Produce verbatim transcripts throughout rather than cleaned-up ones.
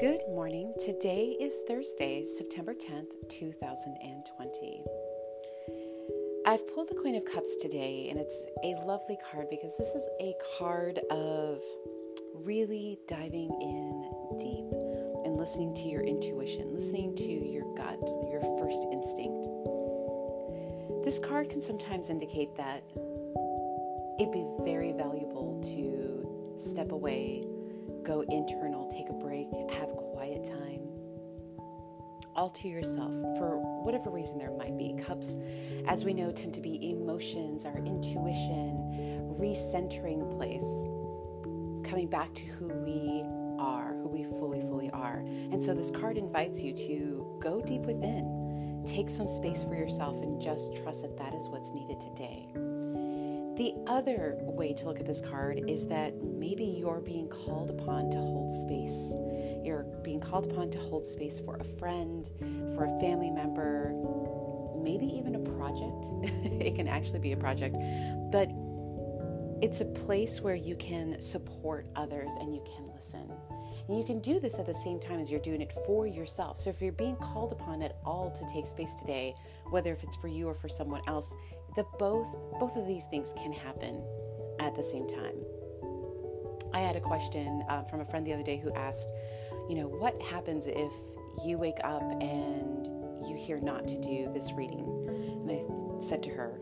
Good morning. Today is Thursday, September tenth, two thousand twenty. I've pulled the Queen of Cups today, and it's a lovely card because this is a card of really diving in deep and listening to your intuition, listening to your gut, your first instinct. This card can sometimes indicate that it'd be very valuable to step away, go internal, take a break, have quiet time, all to yourself, for whatever reason there might be. Cups, as we know, tend to be emotions, our intuition, recentering place, coming back to who we are, who we fully, fully are. And so this card invites you to go deep within, take some space for yourself, and just trust that that is what's needed today. The other way to look at this card is that maybe you're being called upon to hold space. You're being called upon to hold space for a friend, for a family member, maybe even a project. It can actually be a project, but it's a place where you can support others and you can listen. And you can do this at the same time as you're doing it for yourself. So if you're being called upon at all to take space today, whether if it's for you or for someone else, that both both of these things can happen at the same time. I had a question uh, from a friend the other day who asked, you know, what happens if you wake up and you hear not to do this reading? And I said to her,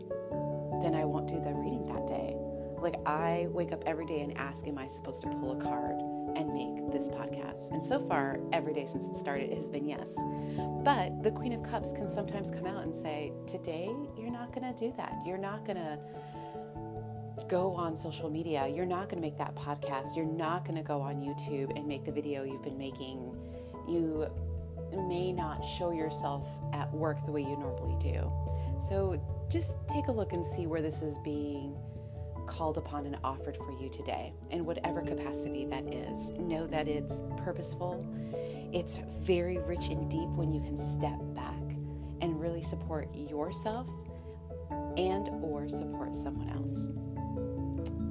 then I won't do the reading that day. Like, I wake up every day and ask, am I supposed to pull a card and make this podcast? And so far, every day since it started, it has been yes. But the Queen of Cups can sometimes come out and say, today, you're not going to do that. You're not going to go on social media. You're not going to make that podcast. You're not going to go on YouTube and make the video you've been making. You may not show yourself at work the way you normally do. So just take a look and see where this is being called upon and offered for you today, in whatever capacity that is. Know that it's purposeful. It's very rich and deep when you can step back and really support yourself and or support someone else.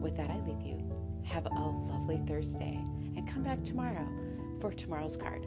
With that, I leave you. Have a lovely Thursday, and come back tomorrow for tomorrow's card.